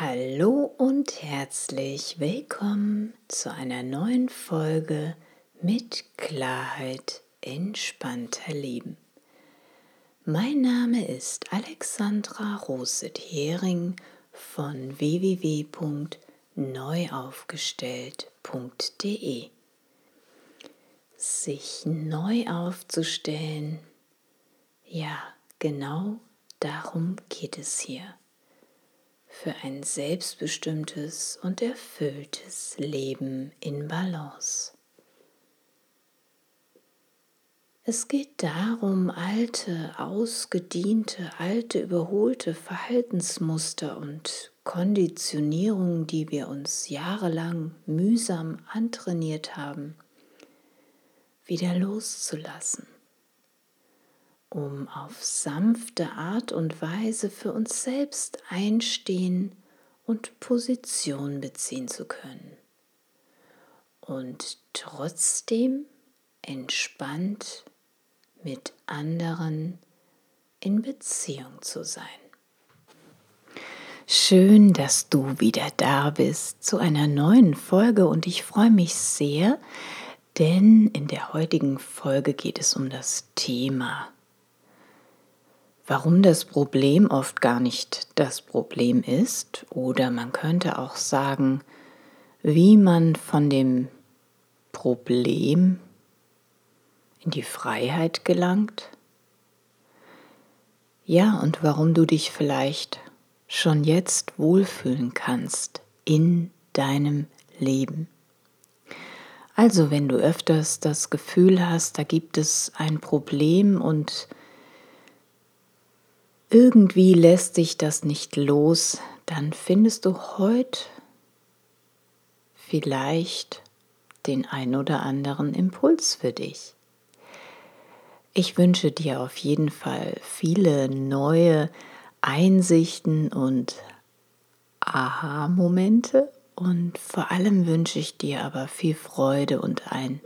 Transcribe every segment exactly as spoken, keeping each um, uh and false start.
Hallo und herzlich willkommen zu einer neuen Folge mit Klarheit, entspannter Leben. Mein Name ist Alexandra Roseth-Hering von w w w punkt neuaufgestellt punkt d e. Sich neu aufzustellen, ja, genau darum geht es hier. Für ein selbstbestimmtes und erfülltes Leben in Balance. Es geht darum, alte, ausgediente, alte, überholte Verhaltensmuster und Konditionierungen, die wir uns jahrelang mühsam antrainiert haben, wieder loszulassen, um auf sanfte Art und Weise für uns selbst einstehen und Position beziehen zu können und trotzdem entspannt mit anderen in Beziehung zu sein. Schön, dass du wieder da bist zu einer neuen Folge und ich freue mich sehr, denn in der heutigen Folge geht es um das Thema, warum das Problem oft gar nicht das Problem ist, oder man könnte auch sagen, wie man von dem Problem in die Freiheit gelangt. Ja, und warum du dich vielleicht schon jetzt wohlfühlen kannst in deinem Leben. Also, wenn du öfters das Gefühl hast, da gibt es ein Problem und irgendwie lässt sich das nicht los, dann findest du heute vielleicht den ein oder anderen Impuls für dich. Ich wünsche dir auf jeden Fall viele neue Einsichten und Aha-Momente und vor allem wünsche ich dir aber viel Freude und ein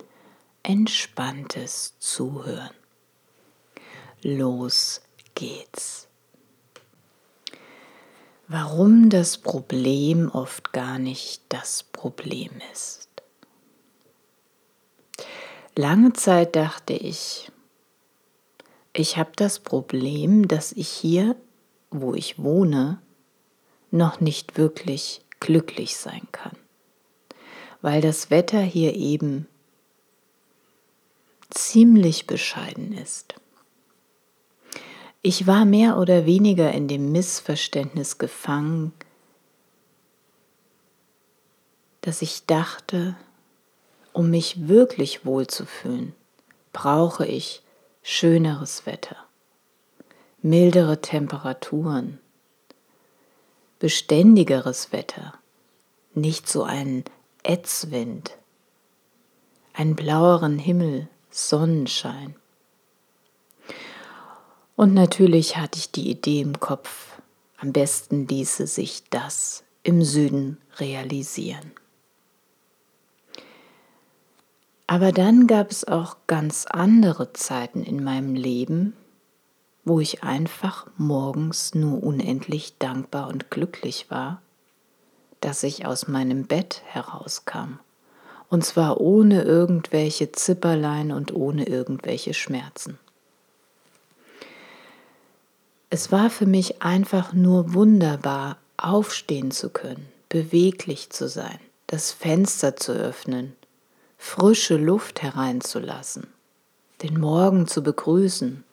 entspanntes Zuhören. Los geht's! Warum das Problem oft gar nicht das Problem ist. Lange Zeit dachte ich, ich habe das Problem, dass ich hier, wo ich wohne, noch nicht wirklich glücklich sein kann, weil das Wetter hier eben ziemlich bescheiden ist. Ich war mehr oder weniger in dem Missverständnis gefangen, dass ich dachte, um mich wirklich wohlzufühlen, brauche ich schöneres Wetter, mildere Temperaturen, beständigeres Wetter, nicht so einen Ätzwind, einen blaueren Himmel, Sonnenschein. Und natürlich hatte ich die Idee im Kopf, am besten ließe sich das im Süden realisieren. Aber dann gab es auch ganz andere Zeiten in meinem Leben, wo ich einfach morgens nur unendlich dankbar und glücklich war, dass ich aus meinem Bett herauskam. Und zwar ohne irgendwelche Zipperlein und ohne irgendwelche Schmerzen. Es war für mich einfach nur wunderbar, aufstehen zu können, beweglich zu sein, das Fenster zu öffnen, frische Luft hereinzulassen, den Morgen zu begrüßen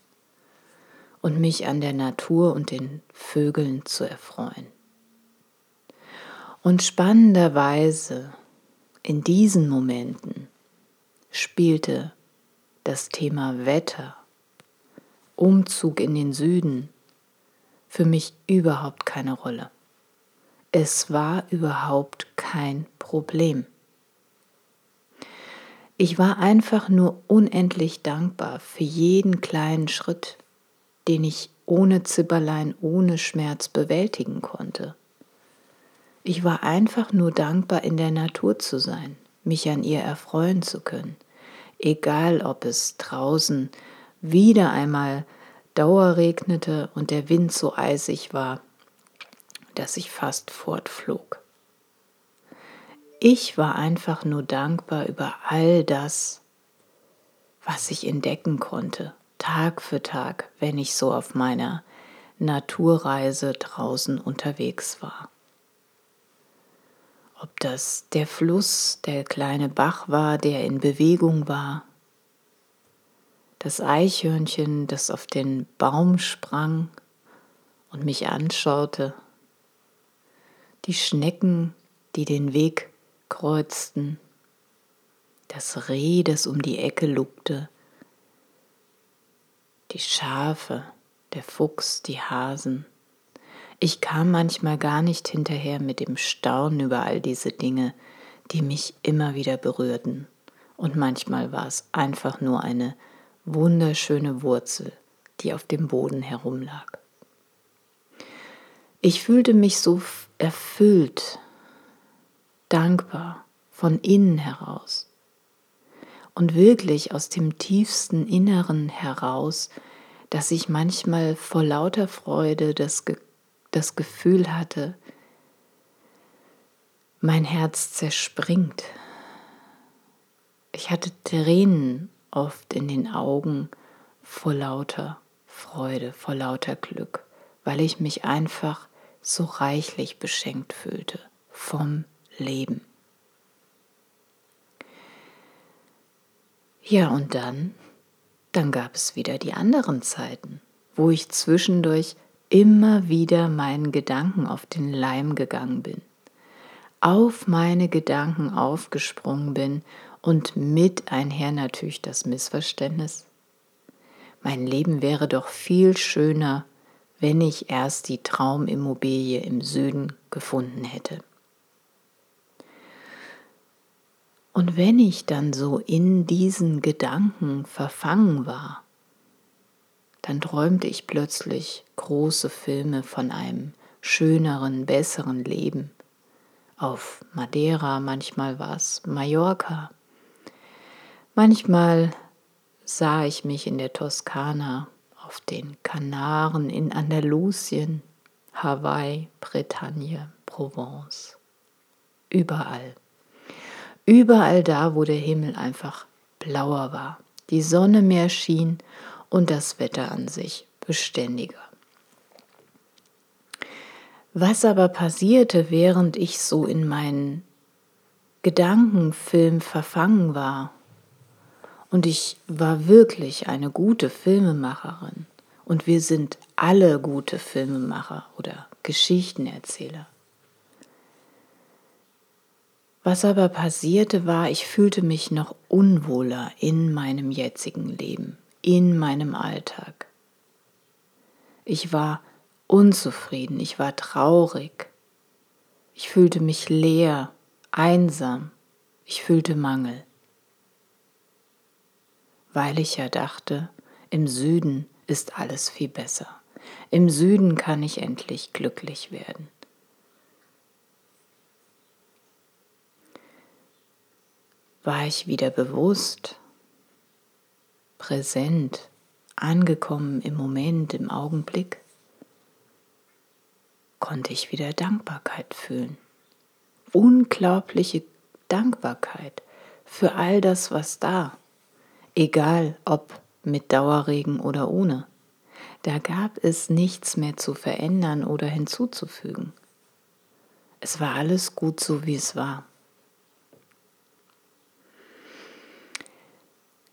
und mich an der Natur und den Vögeln zu erfreuen. Und spannenderweise in diesen Momenten spielte das Thema Wetter, Umzug in den Süden, für mich überhaupt keine Rolle. Es war überhaupt kein Problem. Ich war einfach nur unendlich dankbar für jeden kleinen Schritt, den ich ohne Zipperlein, ohne Schmerz bewältigen konnte. Ich war einfach nur dankbar, in der Natur zu sein, mich an ihr erfreuen zu können. Egal, ob es draußen wieder einmal dauerregnete und der Wind so eisig war, dass ich fast fortflog. Ich war einfach nur dankbar über all das, was ich entdecken konnte, Tag für Tag, wenn ich so auf meiner Naturreise draußen unterwegs war. Ob das der Fluss, der kleine Bach war, der in Bewegung war, das Eichhörnchen, das auf den Baum sprang und mich anschaute, die Schnecken, die den Weg kreuzten, das Reh, das um die Ecke lugte, die Schafe, der Fuchs, die Hasen. Ich kam manchmal gar nicht hinterher mit dem Staunen über all diese Dinge, die mich immer wieder berührten. Und manchmal war es einfach nur eine wunderschöne Wurzel, die auf dem Boden herumlag. Ich fühlte mich so erfüllt, dankbar, von innen heraus. Und wirklich aus dem tiefsten Inneren heraus, dass ich manchmal vor lauter Freude das Ge- das Gefühl hatte, mein Herz zerspringt. Ich hatte Tränen oft in den Augen vor lauter Freude, vor lauter Glück, weil ich mich einfach so reichlich beschenkt fühlte vom Leben. Ja, und dann, dann gab es wieder die anderen Zeiten, wo ich zwischendurch immer wieder meinen Gedanken auf den Leim gegangen bin, auf meine Gedanken aufgesprungen bin und mit einher natürlich das Missverständnis. Mein Leben wäre doch viel schöner, wenn ich erst die Traumimmobilie im Süden gefunden hätte. Und wenn ich dann so in diesen Gedanken verfangen war, dann träumte ich plötzlich große Filme von einem schöneren, besseren Leben. Auf Madeira, manchmal war es Mallorca. Manchmal sah ich mich in der Toskana, auf den Kanaren, in Andalusien, Hawaii, Bretagne, Provence. Überall. Überall da, wo der Himmel einfach blauer war, die Sonne mehr schien und das Wetter an sich beständiger. Was aber passierte, während ich so in meinen Gedankenfilm verfangen war, und ich war wirklich eine gute Filmemacherin, und wir sind alle gute Filmemacher oder Geschichtenerzähler. Was aber passierte war, ich fühlte mich noch unwohler in meinem jetzigen Leben, in meinem Alltag. Ich war unzufrieden, ich war traurig, ich fühlte mich leer, einsam, ich fühlte Mangel, weil ich ja dachte, im Süden ist alles viel besser, im Süden kann ich endlich glücklich werden. War ich wieder bewusst, präsent, angekommen im Moment, im Augenblick, konnte ich wieder Dankbarkeit fühlen. Unglaubliche Dankbarkeit für all das, was da, egal ob mit Dauerregen oder ohne. Da gab es nichts mehr zu verändern oder hinzuzufügen. Es war alles gut so, wie es war.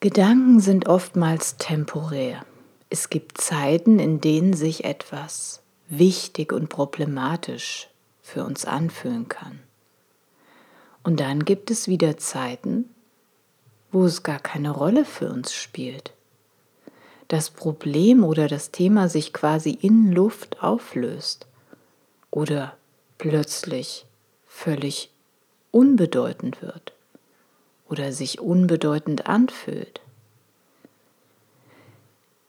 Gedanken sind oftmals temporär. Es gibt Zeiten, in denen sich etwas wichtig und problematisch für uns anfühlen kann. Und dann gibt es wieder Zeiten, wo es gar keine Rolle für uns spielt. Das Problem oder das Thema sich quasi in Luft auflöst oder plötzlich völlig unbedeutend wird oder sich unbedeutend anfühlt.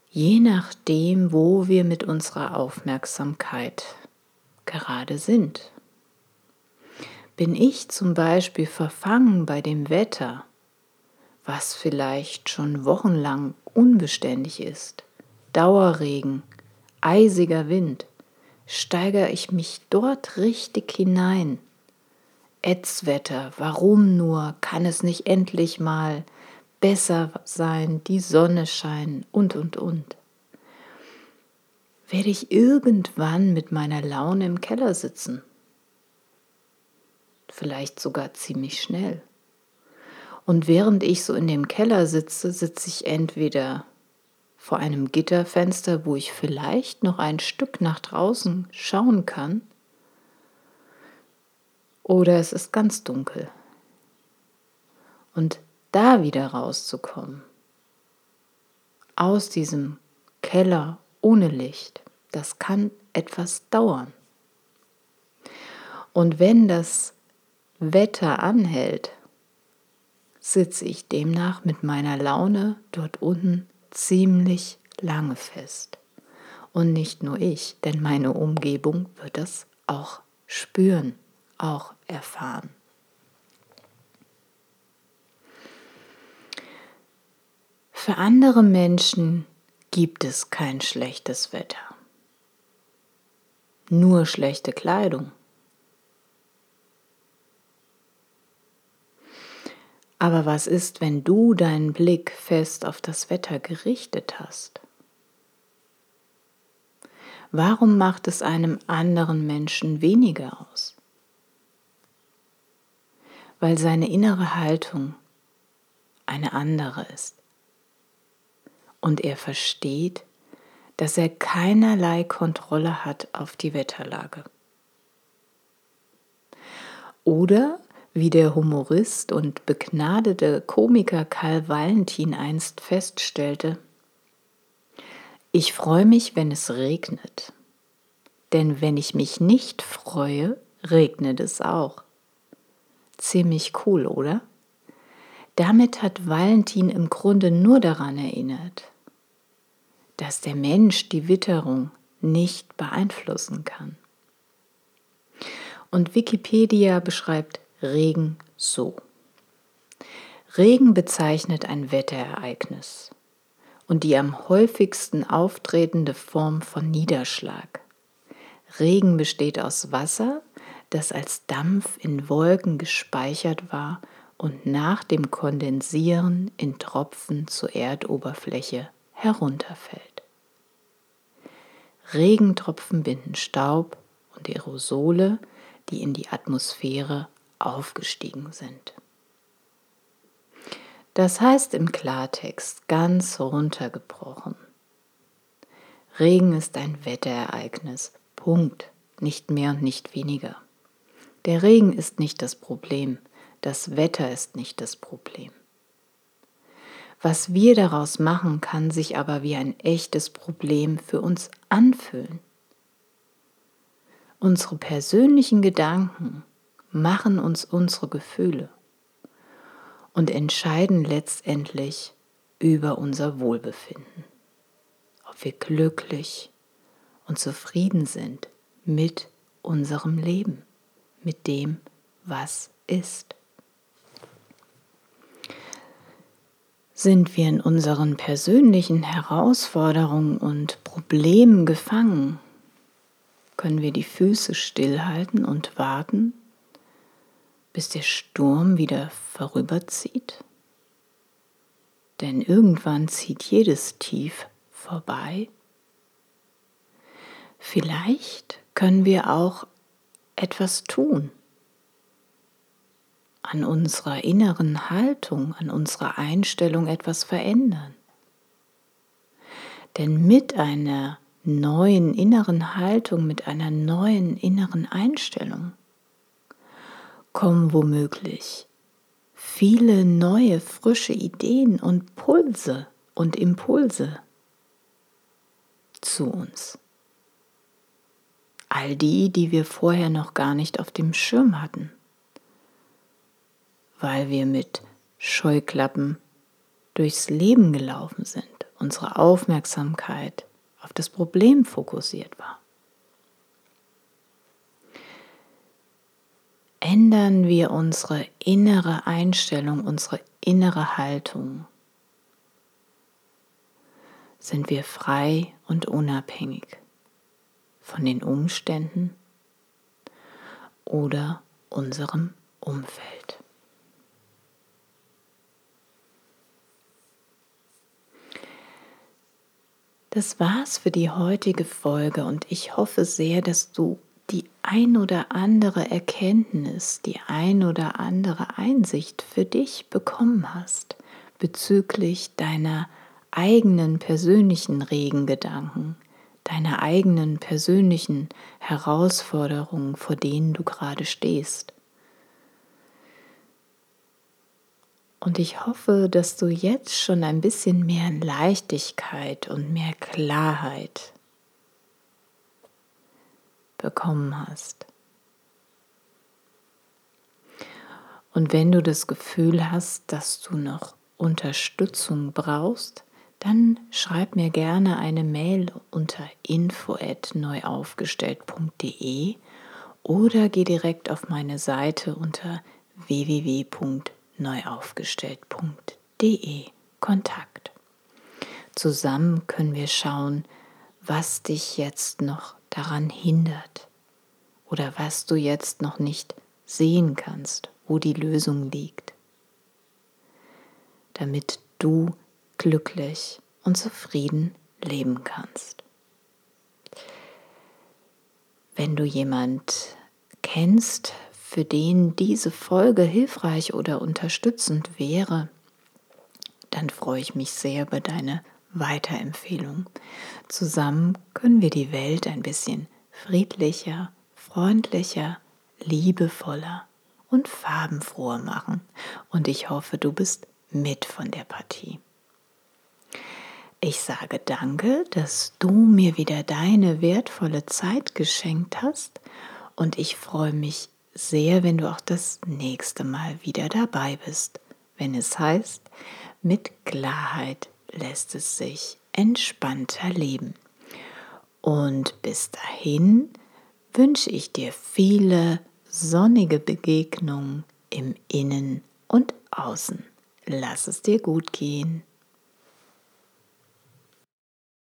Je nachdem, wo wir mit unserer Aufmerksamkeit gerade sind. Bin ich zum Beispiel verfangen bei dem Wetter, was vielleicht schon wochenlang unbeständig ist, Dauerregen, eisiger Wind, steigere ich mich dort richtig hinein. Ätzwetter, warum nur, kann es nicht endlich mal besser sein, die Sonne scheinen und, und, und. Werde ich irgendwann mit meiner Laune im Keller sitzen? Vielleicht sogar ziemlich schnell. Und während ich so in dem Keller sitze, sitze ich entweder vor einem Gitterfenster, wo ich vielleicht noch ein Stück nach draußen schauen kann, oder es ist ganz dunkel. Und da wieder rauszukommen, aus diesem Keller ohne Licht, das kann etwas dauern. Und wenn das Wetter anhält, sitze ich demnach mit meiner Laune dort unten ziemlich lange fest. Und nicht nur ich, denn meine Umgebung wird das auch spüren, auch erfahren. Für andere Menschen gibt es kein schlechtes Wetter, nur schlechte Kleidung. Aber was ist, wenn du deinen Blick fest auf das Wetter gerichtet hast? Warum macht es einem anderen Menschen weniger aus? Weil seine innere Haltung eine andere ist. Und er versteht, dass er keinerlei Kontrolle hat auf die Wetterlage. Oder wie der Humorist und begnadete Komiker Karl Valentin einst feststellte: Ich freue mich, wenn es regnet. Denn wenn ich mich nicht freue, regnet es auch. Ziemlich cool, oder? Damit hat Valentin im Grunde nur daran erinnert, dass der Mensch die Witterung nicht beeinflussen kann. Und Wikipedia beschreibt Regen so. Regen bezeichnet ein Wetterereignis und die am häufigsten auftretende Form von Niederschlag. Regen besteht aus Wasser, das als Dampf in Wolken gespeichert war und nach dem Kondensieren in Tropfen zur Erdoberfläche herunterfällt. Regentropfen binden Staub und Aerosole, die in die Atmosphäre aufgestiegen sind. Das heißt im Klartext ganz runtergebrochen: Regen ist ein Wetterereignis. Punkt. Nicht mehr und nicht weniger. Der Regen ist nicht das Problem. Das Wetter ist nicht das Problem. Was wir daraus machen, kann sich aber wie ein echtes Problem für uns anfühlen. Unsere persönlichen Gedanken machen uns unsere Gefühle und entscheiden letztendlich über unser Wohlbefinden, ob wir glücklich und zufrieden sind mit unserem Leben, mit dem, was ist. Sind wir in unseren persönlichen Herausforderungen und Problemen gefangen, können wir die Füße stillhalten und warten, bis der Sturm wieder vorüberzieht? Denn irgendwann zieht jedes Tief vorbei. Vielleicht können wir auch etwas tun an unserer inneren Haltung, an unserer Einstellung etwas verändern. Denn mit einer neuen inneren Haltung, mit einer neuen inneren Einstellung kommen womöglich viele neue, frische Ideen und Pulse und Impulse zu uns. All die, die wir vorher noch gar nicht auf dem Schirm hatten, weil wir mit Scheuklappen durchs Leben gelaufen sind, unsere Aufmerksamkeit auf das Problem fokussiert war. Ändern wir unsere innere Einstellung, unsere innere Haltung, sind wir frei und unabhängig von den Umständen oder unserem Umfeld. Das war's für die heutige Folge und ich hoffe sehr, dass du die ein oder andere Erkenntnis, die ein oder andere Einsicht für dich bekommen hast bezüglich deiner eigenen persönlichen regen Gedanken, deiner eigenen persönlichen Herausforderungen, vor denen du gerade stehst. Und ich hoffe, dass du jetzt schon ein bisschen mehr Leichtigkeit und mehr Klarheit bekommen hast. Und wenn du das Gefühl hast, dass du noch Unterstützung brauchst, dann schreib mir gerne eine Mail unter info at neuaufgestellt punkt de oder geh direkt auf meine Seite unter w w w punkt neuaufgestellt punkt de. neuaufgestellt punkt de Kontakt. Zusammen können wir schauen, was dich jetzt noch daran hindert oder was du jetzt noch nicht sehen kannst, wo die Lösung liegt, damit du glücklich und zufrieden leben kannst. Wenn du jemand kennst, für den diese Folge hilfreich oder unterstützend wäre, dann freue ich mich sehr über deine Weiterempfehlung. Zusammen können wir die Welt ein bisschen friedlicher, freundlicher, liebevoller und farbenfroher machen. Und ich hoffe, du bist mit von der Partie. Ich sage danke, dass du mir wieder deine wertvolle Zeit geschenkt hast und ich freue mich sehr, wenn du auch das nächste Mal wieder dabei bist, wenn es heißt, mit Klarheit lässt es sich entspannter leben. Und bis dahin wünsche ich dir viele sonnige Begegnungen im Innen und Außen. Lass es dir gut gehen.